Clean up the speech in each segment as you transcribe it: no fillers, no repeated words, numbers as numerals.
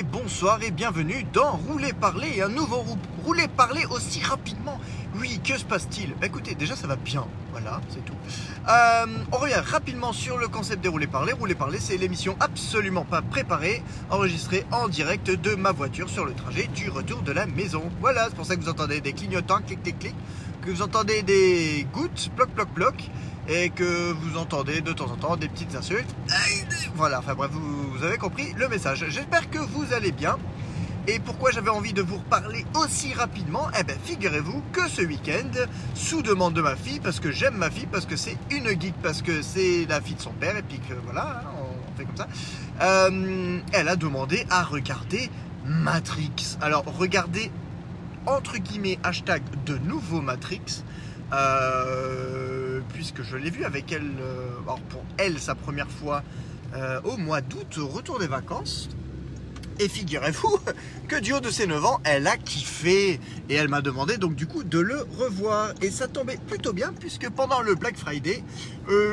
et bonsoir et bienvenue dans Rouler Parler, un nouveau Rouler Parler aussi rapidement. Oui, que se passe-t-il? Bah écoutez, déjà ça va bien, voilà, c'est tout. On revient rapidement sur le concept des Rouler Parler. Rouler Parler, c'est l'émission absolument pas préparée, enregistrée en direct de ma voiture sur le trajet du retour de la maison. Voilà, c'est pour ça que vous entendez des clignotants, clic, clic, clic, que vous entendez des gouttes, ploc, ploc, ploc, et que vous entendez de temps en temps des petites insultes. Voilà, enfin bref, vous avez compris le message. J'espère que vous allez bien. Et pourquoi j'avais envie de vous reparler aussi rapidement? Eh bien, figurez-vous que ce week-end, sous demande de ma fille, parce que j'aime ma fille, parce que c'est une geek, parce que c'est la fille de son père, et puis que voilà, on fait comme ça, elle a demandé à regarder Matrix. Alors, regardez, entre guillemets, hashtag de nouveau Matrix, puisque je l'ai vu avec elle, alors pour elle, sa première fois, au mois d'août, au retour des vacances. Et figurez-vous que du haut de ses 9 ans, elle a kiffé. Et elle m'a demandé donc du coup de le revoir. Et ça tombait plutôt bien puisque pendant le Black Friday,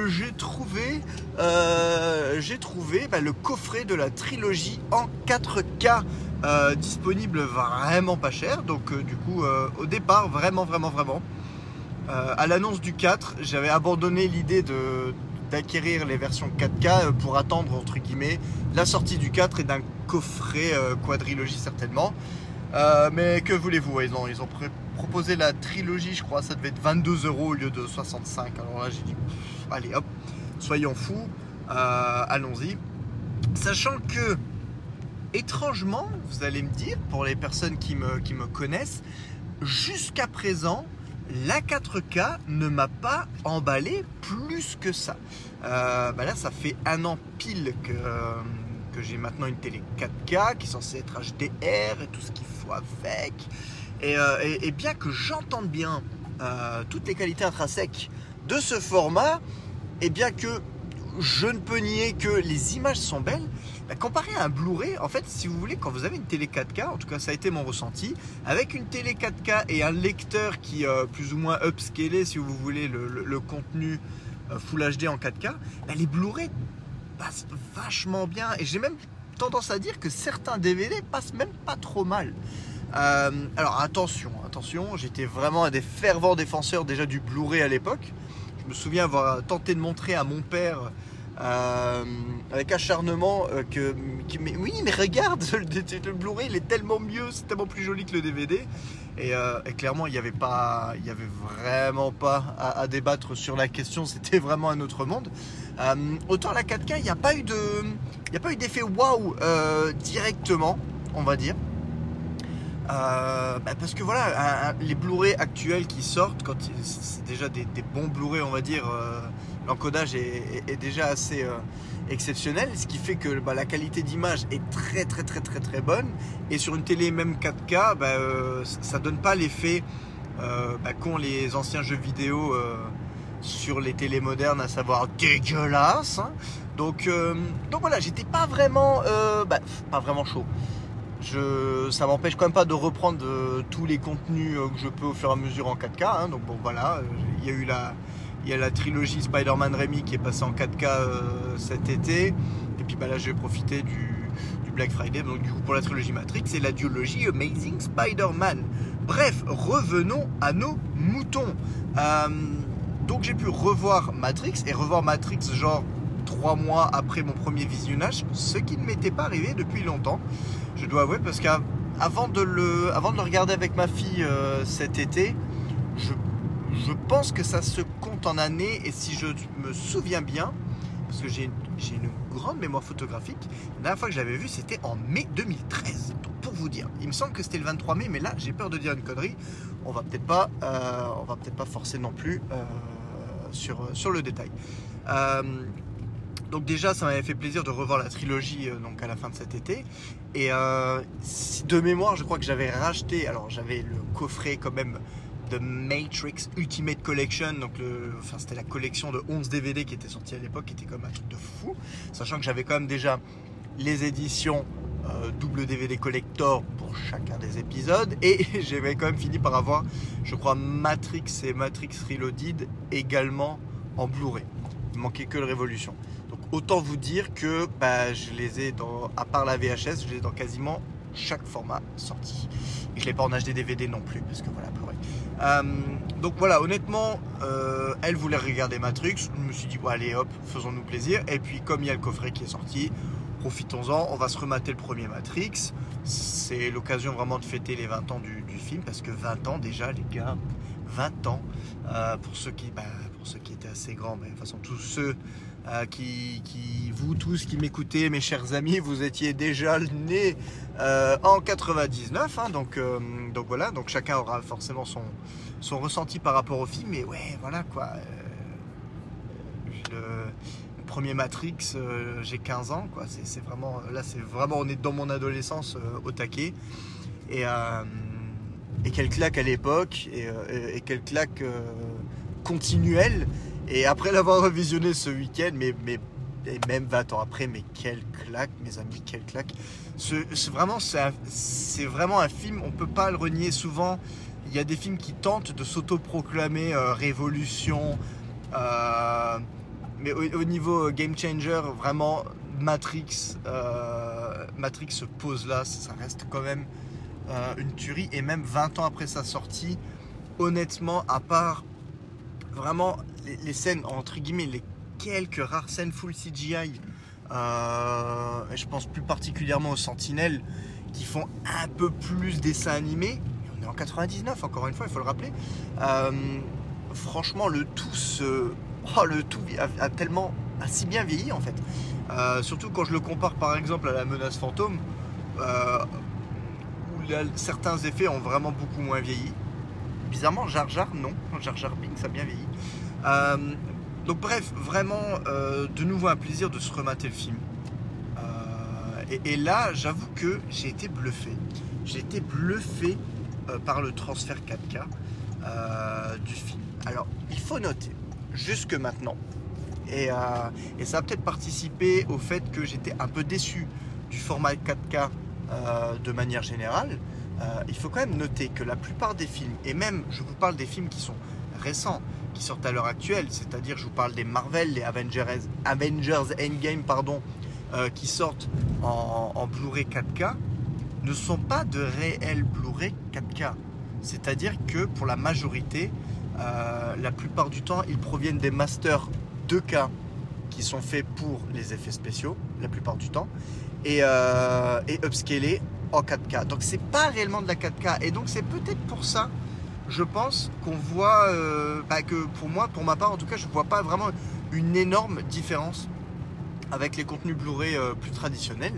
j'ai trouvé bah, le coffret de la trilogie en 4K disponible vraiment pas cher. Donc du coup, au départ, vraiment. À l'annonce du 4, j'avais abandonné l'idée d'acquérir les versions 4K pour attendre entre guillemets la sortie du 4 et d'un coffret quadrilogie certainement, mais que voulez-vous, ils ont proposé la trilogie, je crois ça devait être 22 € au lieu de 65, alors là j'ai dit pff, allez hop, soyons fous, allons-y, sachant que étrangement, vous allez me dire, pour les personnes qui me connaissent, jusqu'à présent la 4K ne m'a pas emballé plus que ça. Bah là, ça fait un an pile que j'ai maintenant une télé 4K qui est censée être HDR et tout ce qu'il faut avec. Et bien que j'entende bien toutes les qualités intrinsèques de ce format, et bien que je ne peux nier que les images sont belles, bah comparé à un Blu-ray, en fait, si vous voulez, quand vous avez une télé 4K, en tout cas ça a été mon ressenti, avec une télé 4K et un lecteur qui plus ou moins upscalé, si vous voulez, le contenu Full HD en 4K, bah les Blu-ray passent vachement bien. Et j'ai même tendance à dire que certains DVD passent même pas trop mal. Alors attention, j'étais vraiment un des fervents défenseurs déjà du Blu-ray à l'époque. Je me souviens avoir tenté de montrer à mon père... avec acharnement mais regarde, le Blu-ray il est tellement mieux, c'est tellement plus joli que le DVD, et clairement il n'y avait vraiment pas à débattre sur la question, c'était vraiment un autre monde. Autant la 4K, il n'y a pas eu d'effet waouh directement, on va dire, bah parce que voilà, les Blu-ray actuels qui sortent, quand c'est déjà des bons Blu-ray, on va dire, l'encodage est déjà assez exceptionnel, ce qui fait que bah, la qualité d'image est très bonne, et sur une télé même 4K, bah, ça donne pas l'effet qu'ont les anciens jeux vidéo sur les télés modernes, à savoir dégueulasse, hein. Donc voilà, j'étais pas vraiment chaud. Ça m'empêche quand même pas de reprendre tous les contenus que je peux au fur et à mesure en 4K, hein. Donc bon voilà, il y a la trilogie Spider-Man Rémi qui est passée en 4K cet été. Et puis bah, là, j'ai profité du Black Friday, donc du coup pour la trilogie Matrix et la duologie Amazing Spider-Man. Bref, revenons à nos moutons. Donc j'ai pu revoir Matrix, et revoir Matrix genre 3 mois après mon premier visionnage, ce qui ne m'était pas arrivé depuis longtemps. Je dois avouer, parce qu'avant de le regarder avec ma fille cet été, je pense que ça se compte en années, et si je me souviens bien, parce que j'ai une grande mémoire photographique, la dernière fois que j'avais vu c'était en mai 2013, pour vous dire. Il me semble que c'était le 23 mai, mais là j'ai peur de dire une connerie, on va peut-être pas forcer non plus sur le détail. Donc déjà ça m'avait fait plaisir de revoir la trilogie donc à la fin de cet été, et de mémoire je crois que j'avais racheté, alors j'avais le coffret quand même de Matrix Ultimate Collection, donc c'était la collection de 11 DVD qui était sortie à l'époque, qui était comme un truc de fou, sachant que j'avais quand même déjà les éditions double DVD collector pour chacun des épisodes, et j'avais quand même fini par avoir, je crois, Matrix et Matrix Reloaded également en Blu-ray. Il manquait que le Révolution. Donc Autant vous dire que je les ai dans, à part la VHS, je les ai dans quasiment chaque format sorti. Et je ne l'ai pas en HD DVD non plus, parce que voilà, Blu-ray. Donc voilà, honnêtement, elle voulait regarder Matrix. Je me suis dit, bon, allez hop, faisons-nous plaisir. Et puis comme il y a le coffret qui est sorti, profitons-en, on va se remater le premier Matrix. C'est l'occasion vraiment de fêter les 20 ans du film, parce que 20 ans déjà, les gars, 20 ans, pour ceux qui étaient assez grands, mais de toute façon, tous ceux vous tous qui m'écoutez, mes chers amis, vous étiez déjà nés en 99, hein, donc voilà, donc chacun aura forcément son ressenti par rapport au film, mais ouais, voilà quoi, le premier Matrix, j'ai 15 ans, quoi, c'est vraiment, là c'est vraiment, on est dans mon adolescence au taquet, et quelle claque à l'époque, et quelle claque continuelle. Et après l'avoir revisionné ce week-end, et même 20 ans après, mais quelle claque, mes amis, quelle claque. C'est vraiment un film, on ne peut pas le renier souvent. Il y a des films qui tentent de s'auto-proclamer révolution, mais au niveau game changer, vraiment, Matrix se pose là, ça reste quand même une tuerie. Et même 20 ans après sa sortie, honnêtement, à part vraiment les scènes, entre guillemets, les quelques rares scènes full CGI, et je pense plus particulièrement aux Sentinelles, qui font un peu plus dessin animé, on est en 99, encore une fois, il faut le rappeler, franchement, le tout a tellement, si bien vieilli, en fait, surtout quand je le compare, par exemple, à la Menace Fantôme, où certains effets ont vraiment beaucoup moins vieilli. Bizarrement, Jar Jar, non. Jar Jar Binks, ça a bien vieilli. Donc bref, vraiment, de nouveau un plaisir de se remater le film. Et là, j'avoue que j'ai été bluffé. J'ai été bluffé par le transfert 4K du film. Alors, il faut noter, jusque maintenant, et ça a peut-être participé au fait que j'étais un peu déçu du format 4K de manière générale. Il faut quand même noter que la plupart des films, et même je vous parle des films qui sont récents, qui sortent à l'heure actuelle, c'est-à-dire je vous parle des Marvel, les Avengers Endgame, pardon, qui sortent en Blu-ray 4K, ne sont pas de réels Blu-ray 4K. C'est-à-dire que pour la majorité, la plupart du temps, ils proviennent des masters 2K qui sont faits pour les effets spéciaux, la plupart du temps, et upscalés en 4K. Donc c'est pas réellement de la 4K, et donc c'est peut-être pour ça, je pense, qu'on voit que pour ma part en tout cas, je vois pas vraiment une énorme différence avec les contenus Blu-ray plus traditionnels.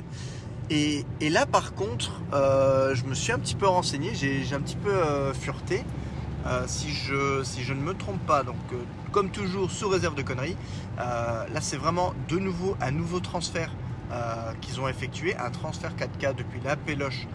Et là par contre, je me suis un petit peu renseigné, j'ai un petit peu fureté, si je ne me trompe pas, donc comme toujours sous réserve de conneries, là c'est vraiment de nouveau un nouveau transfert qu'ils ont effectué, un transfert 4K depuis la péloche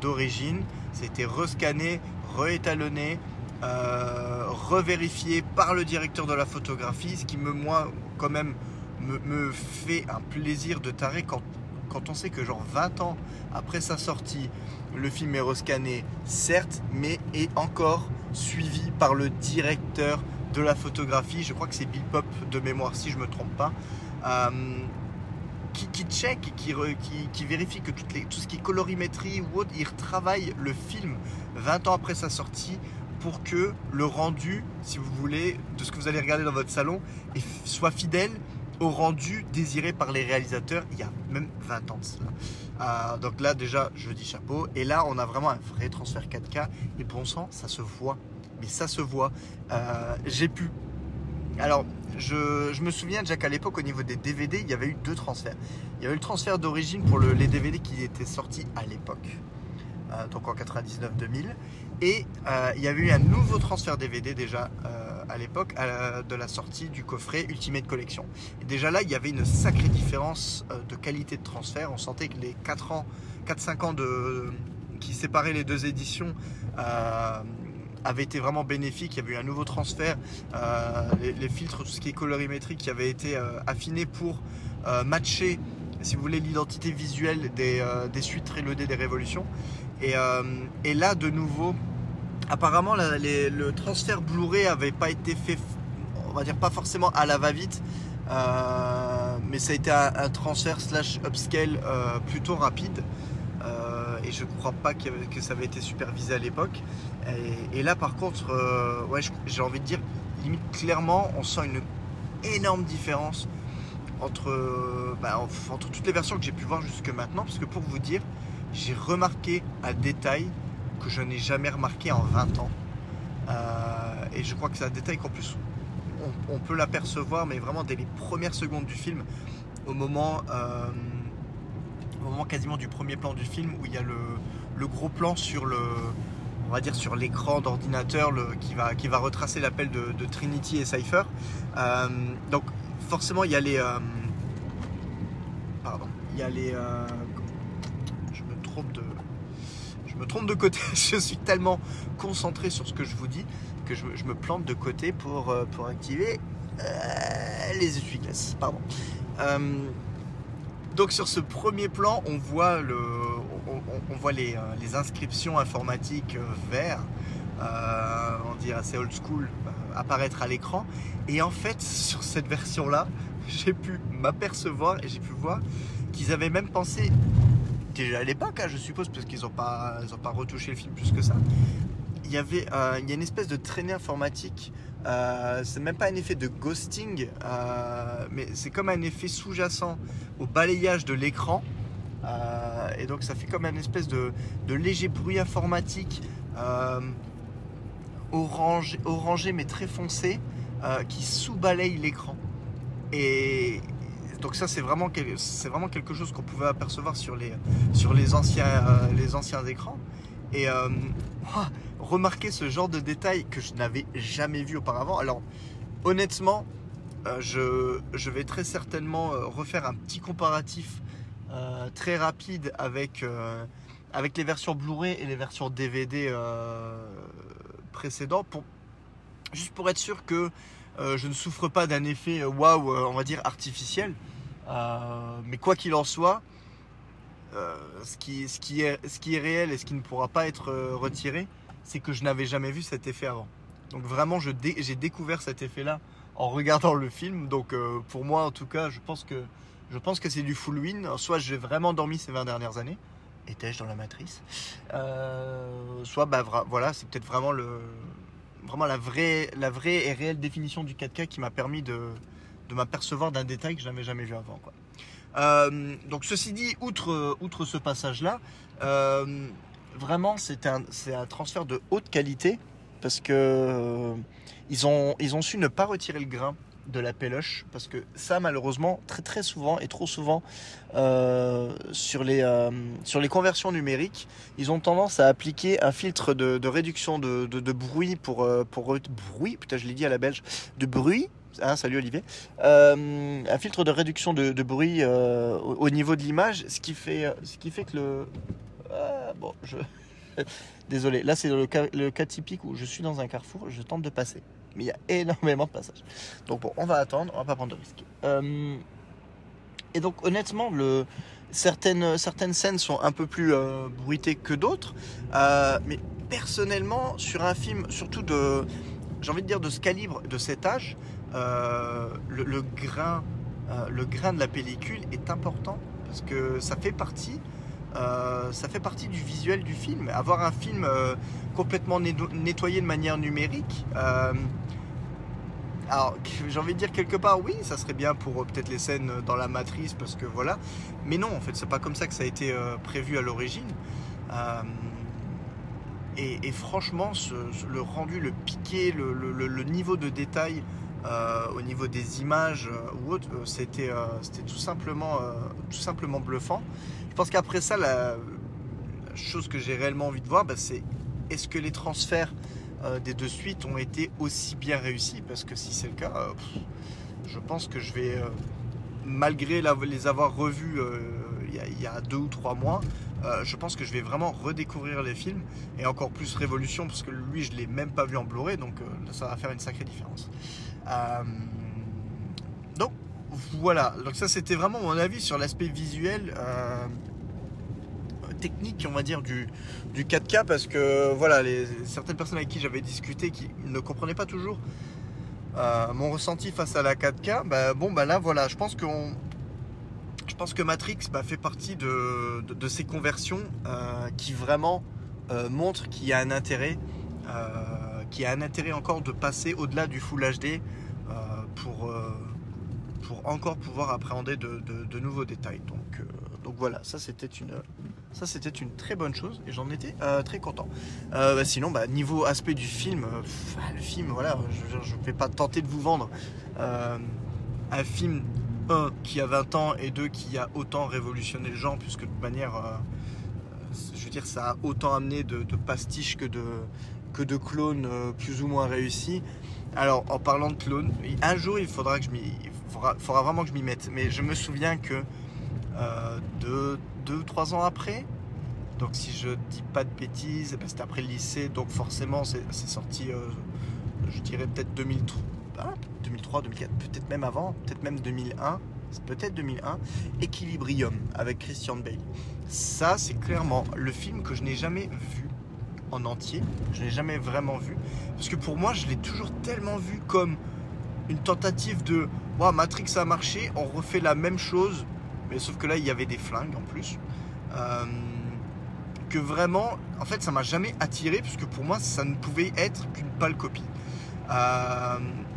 d'origine. C'était rescanné, réétalonné, revérifié par le directeur de la photographie, ce qui moi quand même me fait un plaisir de taré quand on sait que genre 20 ans après sa sortie, le film est rescanné, certes, mais est encore suivi par le directeur de la photographie. Je crois que c'est Bill Pope de mémoire, si je ne me trompe pas. Qui check, qui vérifie que tout ce qui est colorimétrie ou autre, il retravaille le film 20 ans après sa sortie pour que le rendu, si vous voulez, de ce que vous allez regarder dans votre salon soit fidèle au rendu désiré par les réalisateurs il y a même 20 ans de cela. Donc là déjà je dis chapeau, et là on a vraiment un vrai transfert 4K, et bon sang, ça se voit, mais ça se voit. J'ai pu... Alors, je me souviens déjà qu'à l'époque, au niveau des DVD, il y avait eu deux transferts. Il y avait eu le transfert d'origine pour les DVD qui étaient sortis à l'époque, donc en 99-2000. Et il y avait eu un nouveau transfert DVD déjà à l'époque, de la sortie du coffret Ultimate Collection. Et déjà là, il y avait une sacrée différence de qualité de transfert. On sentait que les 4-5 ans qui séparaient les deux éditions avait été vraiment bénéfique. Il y avait eu un nouveau transfert, les filtres, tout ce qui est colorimétrique qui avait été affiné pour matcher, si vous voulez, l'identité visuelle des suites reloadées des révolutions. Et là, de nouveau, apparemment, le transfert Blu-ray avait pas été fait, on va dire, pas forcément à la va-vite, mais ça a été un transfert slash upscale plutôt rapide, et je crois pas que ça avait été supervisé à l'époque. Et là par contre, ouais, j'ai envie de dire limite clairement on sent une énorme différence entre, entre toutes les versions que j'ai pu voir jusque maintenant, parce que pour vous dire, j'ai remarqué un détail que je n'ai jamais remarqué en 20 ans, et je crois que c'est un détail qu'en plus on peut l'apercevoir, mais vraiment dès les premières secondes du film, au moment quasiment du premier plan du film, où il y a le gros plan sur le, on va dire sur l'écran d'ordinateur qui va retracer l'appel de Trinity et Cypher. Donc forcément il y a les je me trompe de côté. Je suis tellement concentré sur ce que je vous dis que je me plante de côté pour activer les essuie-glaces, pardon. Donc sur ce premier plan, on voit les inscriptions informatiques vertes, on dirait assez old school, apparaître à l'écran. Et en fait, sur cette version-là, j'ai pu m'apercevoir et j'ai pu voir qu'ils avaient même pensé, déjà à l'époque, hein, je suppose, parce qu'ils n'ont pas retouché le film plus que ça, il y a une espèce de traînée informatique. C'est même pas un effet de ghosting, mais c'est comme un effet sous-jacent au balayage de l'écran, et donc ça fait comme un espèce de léger bruit informatique orangé mais très foncé, qui sous-balaye l'écran. Et donc ça, c'est vraiment quelque chose qu'on pouvait apercevoir sur les anciens écrans. Et remarquer ce genre de détail que je n'avais jamais vu auparavant. Alors honnêtement, je vais très certainement refaire un petit comparatif très rapide avec les versions Blu-ray et les versions DVD précédentes, juste pour être sûr que je ne souffre pas d'un effet waouh, on va dire artificiel. Mais quoi qu'il en soit, ce qui est réel et ce qui ne pourra pas être retiré, c'est que je n'avais jamais vu cet effet avant. Donc vraiment, j'ai découvert cet effet-là en regardant le film. Donc pour moi, en tout cas, je pense que c'est du full win. Soit j'ai vraiment dormi ces 20 dernières années, étais-je dans la matrice, soit voilà, c'est peut-être vraiment la vraie et réelle définition du 4K qui m'a permis de m'apercevoir d'un détail que je n'avais jamais vu avant, quoi. Donc ceci dit, outre ce passage-là, vraiment c'est un transfert de haute qualité, parce que ils ont su ne pas retirer le grain de la péloche, parce que ça, malheureusement, très très souvent et trop souvent, sur les conversions numériques, ils ont tendance à appliquer un filtre de réduction de bruit pour bruit, putain je l'ai dit à la belge, de bruit. Hein, salut Olivier. Un filtre de réduction de bruit au niveau de l'image, ce qui fait que le... Désolé, là c'est le cas typique où je suis dans un carrefour, je tente de passer, mais il y a énormément de passages. Donc bon, on va attendre, on va pas prendre de risques. Et donc honnêtement, certaines scènes sont un peu plus bruitées que d'autres, mais personnellement, sur un film, surtout de ce calibre, de cet âge, le grain de la pellicule est important, parce que ça fait partie du visuel du film. Avoir un film complètement nettoyé de manière numérique, alors j'ai envie de dire quelque part oui, ça serait bien pour peut-être les scènes dans la matrice, parce que voilà, mais non, en fait c'est pas comme ça que ça a été prévu à l'origine. Et franchement, le rendu, le piqué, le niveau de détail au niveau des images ou autre, c'était tout simplement bluffant. Je pense qu'après ça, la chose que j'ai réellement envie de voir, c'est est-ce que les transferts des deux suites ont été aussi bien réussis, parce que si c'est le cas, je pense que je vais, malgré les avoir revus il y a 2 ou 3 mois, je pense que je vais vraiment redécouvrir les films, et encore plus Révolution, parce que lui je ne l'ai même pas vu en Blu-ray, donc ça va faire une sacrée différence. Donc voilà, donc ça c'était vraiment mon avis sur l'aspect visuel, technique on va dire, du 4K, parce que voilà, certaines personnes avec qui j'avais discuté qui ne comprenaient pas toujours mon ressenti face à la 4K, bah, bon bah là voilà, je pense que Matrix fait partie de ces conversions qui vraiment montrent qu'il y a un intérêt, encore de passer au-delà du Full HD pour encore pouvoir appréhender de nouveaux détails. Donc voilà, ça c'était une très bonne chose et j'en étais très content. Sinon, niveau aspect du film, le film, voilà, je ne vais pas tenter de vous vendre un film, un, qui a 20 ans et deux, qui a autant révolutionné le genre, puisque de toute manière, je veux dire, ça a autant amené de pastiches que de clones plus ou moins réussis. Alors, en parlant de clones, un jour, il faudra, faudra vraiment que je m'y mette. Mais je me souviens que 2 ou 3 ans après, donc si je dis pas de bêtises, c'était après le lycée, donc forcément c'est sorti, je dirais peut-être 2003, 2004, peut-être même avant, peut-être même 2001, peut-être 2001, Équilibrium avec Christian Bale. Ça, c'est clairement le film que je n'ai jamais vu en entier, je n'ai jamais vraiment vu, parce que pour moi je l'ai toujours tellement vu comme une tentative de wow, Matrix a marché, on refait la même chose, mais sauf que là il y avait des flingues en plus, que vraiment en fait ça m'a jamais attiré, parce que pour moi ça ne pouvait être qu'une pâle copie.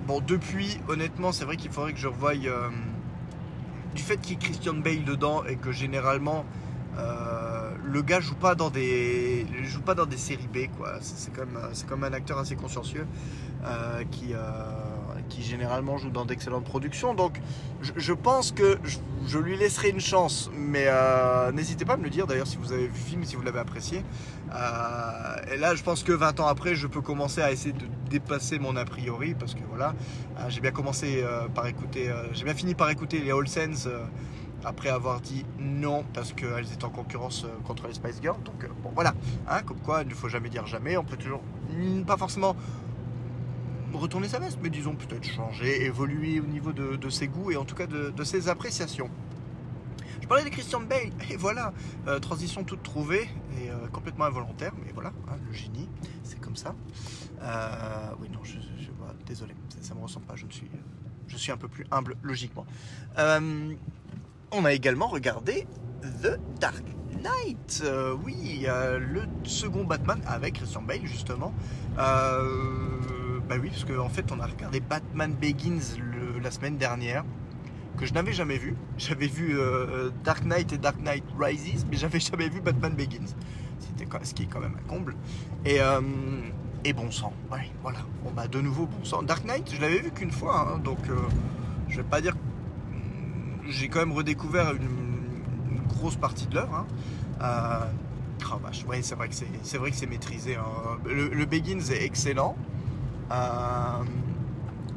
Bon, depuis, honnêtement, c'est vrai qu'il faudrait que je revoie, du fait qu'il y ait Christian Bale dedans et que généralement le gars joue pas dans des séries B, quoi. C'est comme un acteur assez consciencieux qui généralement joue dans d'excellentes productions. Donc je pense que je lui laisserai une chance, mais n'hésitez pas à me le dire d'ailleurs si vous avez vu le film, si vous l'avez apprécié. Et là je pense que 20 ans après je peux commencer à essayer de dépasser mon a priori, parce que voilà, j'ai bien commencé par écouter, j'ai bien fini par écouter les All Sands après avoir dit non parce qu'elles étaient en concurrence contre les Spice Girls. Donc bon voilà, hein, comme quoi il ne faut jamais dire jamais, on peut toujours pas forcément retourner sa veste, mais disons peut-être changer, évoluer au niveau de ses goûts et en tout cas de ses appréciations. Je parlais de Christian Bale et voilà, transition toute trouvée et complètement involontaire, mais voilà, hein, le génie, c'est comme ça. Oui non, désolé, ça me ressemble pas, je suis un peu plus humble logiquement. On a également regardé The Dark Knight, oui, le second Batman avec Christian Bale justement. Bah oui, parce qu'en fait on a regardé Batman Begins la semaine dernière, que je n'avais jamais vu. J'avais vu Dark Knight et Dark Knight Rises, mais j'avais jamais vu Batman Begins. C'était ce qui est quand même un comble. Et bon sang, ouais, voilà, on a de nouveau bon sang. Dark Knight, je l'avais vu qu'une fois, hein, donc je vais pas dire. J'ai quand même redécouvert une grosse partie de l'œuvre. Hein. Oh vache, ouais, c'est vrai que c'est maîtrisé. Hein. Le Begins est excellent.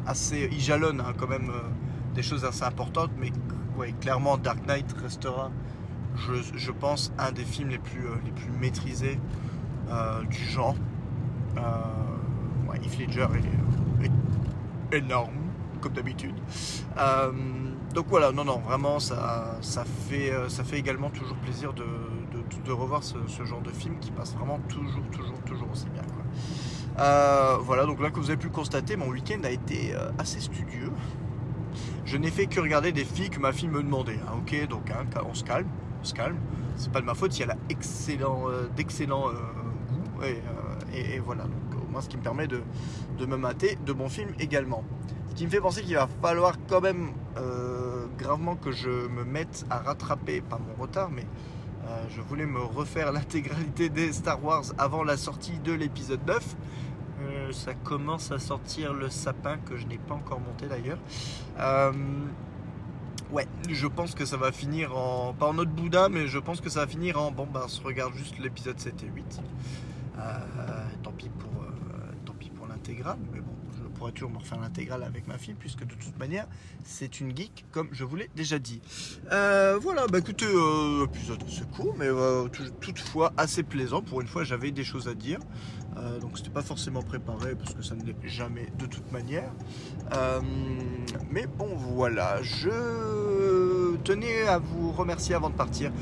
Assez, il jalonne, hein, quand même des choses assez importantes, mais ouais, clairement Dark Knight restera, je pense, un des films les plus maîtrisés du genre. Ouais, Heath Ledger est énorme comme d'habitude, donc voilà, non vraiment ça fait également toujours plaisir de revoir ce genre de film qui passe vraiment toujours aussi bien, quoi. Voilà, donc là que vous avez pu constater, mon week-end a été assez studieux. Je n'ai fait que regarder des filles que ma fille me demandait, hein. Ok, donc hein, on se calme, c'est pas de ma faute si elle a d'excellents goûts, et voilà, donc au moins ce qui me permet de me mater de bons films également. Ce qui me fait penser qu'il va falloir quand même gravement que je me mette à rattraper, pas mon retard, mais je voulais me refaire l'intégralité des Star Wars avant la sortie de l'épisode 9. Ça commence à sortir le sapin que je n'ai pas encore monté d'ailleurs. Ouais, je pense que ça va finir en... pas en autre boudin, mais je pense que ça va finir en... bon, ben, on se regarde juste l'épisode 7 et 8. Tant pis pour l'intégrale, mais bon, je pourrais toujours me refaire l'intégrale avec ma fille, puisque de toute manière, c'est une geek, comme je vous l'ai déjà dit. Voilà, bah écoutez, épisode assez court, mais toutefois assez plaisant. Pour une fois, j'avais des choses à dire, donc c'était pas forcément préparé, parce que ça ne l'est jamais de toute manière. Mais bon, voilà, je tenais à vous remercier avant de partir.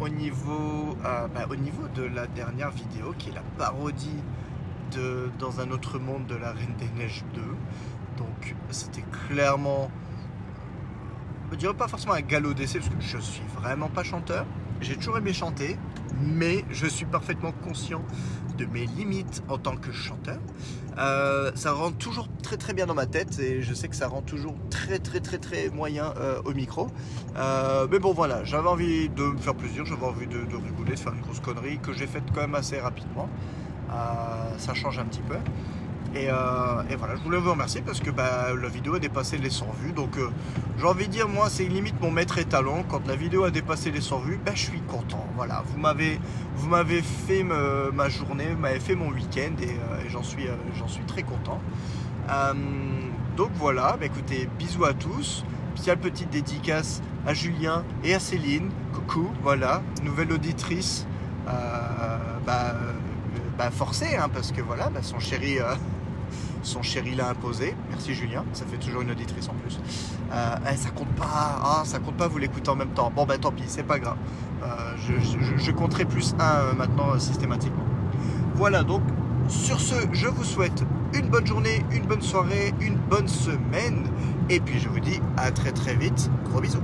Au niveau de la dernière vidéo, qui est la parodie de Dans un autre monde de la Reine des Neiges 2. Donc c'était clairement, je dirais pas forcément un galop d'essai parce que je suis vraiment pas chanteur. J'ai toujours aimé chanter, mais je suis parfaitement conscient de mes limites en tant que chanteur. Ça rentre toujours très bien dans ma tête et je sais que ça rend toujours très moyen au micro. Mais bon voilà, j'avais envie de me faire plaisir, j'avais envie de rigoler, de faire une grosse connerie que j'ai faite quand même assez rapidement. Ça change un petit peu. Et voilà, je voulais vous remercier parce que la vidéo a dépassé les 100 vues. Donc j'ai envie de dire, moi c'est limite mon maître étalon. Quand la vidéo a dépassé les 100 vues, je suis content. Voilà, vous m'avez fait ma journée, vous m'avez fait mon week-end et j'en suis très content. Donc voilà, écoutez, bisous à tous. Spéciale petite dédicace à Julien et à Céline. Coucou, voilà, nouvelle auditrice. Forcée, hein, parce que voilà, son chéri l'a imposé. Merci Julien, ça fait toujours une auditrice en plus. Ça compte pas, ça compte pas, vous l'écoutez en même temps. Bon tant pis, c'est pas grave. Je compterai plus un maintenant systématiquement. Voilà, donc sur ce, je vous souhaite une bonne journée, une bonne soirée, une bonne semaine. Et puis je vous dis à très vite. Gros bisous.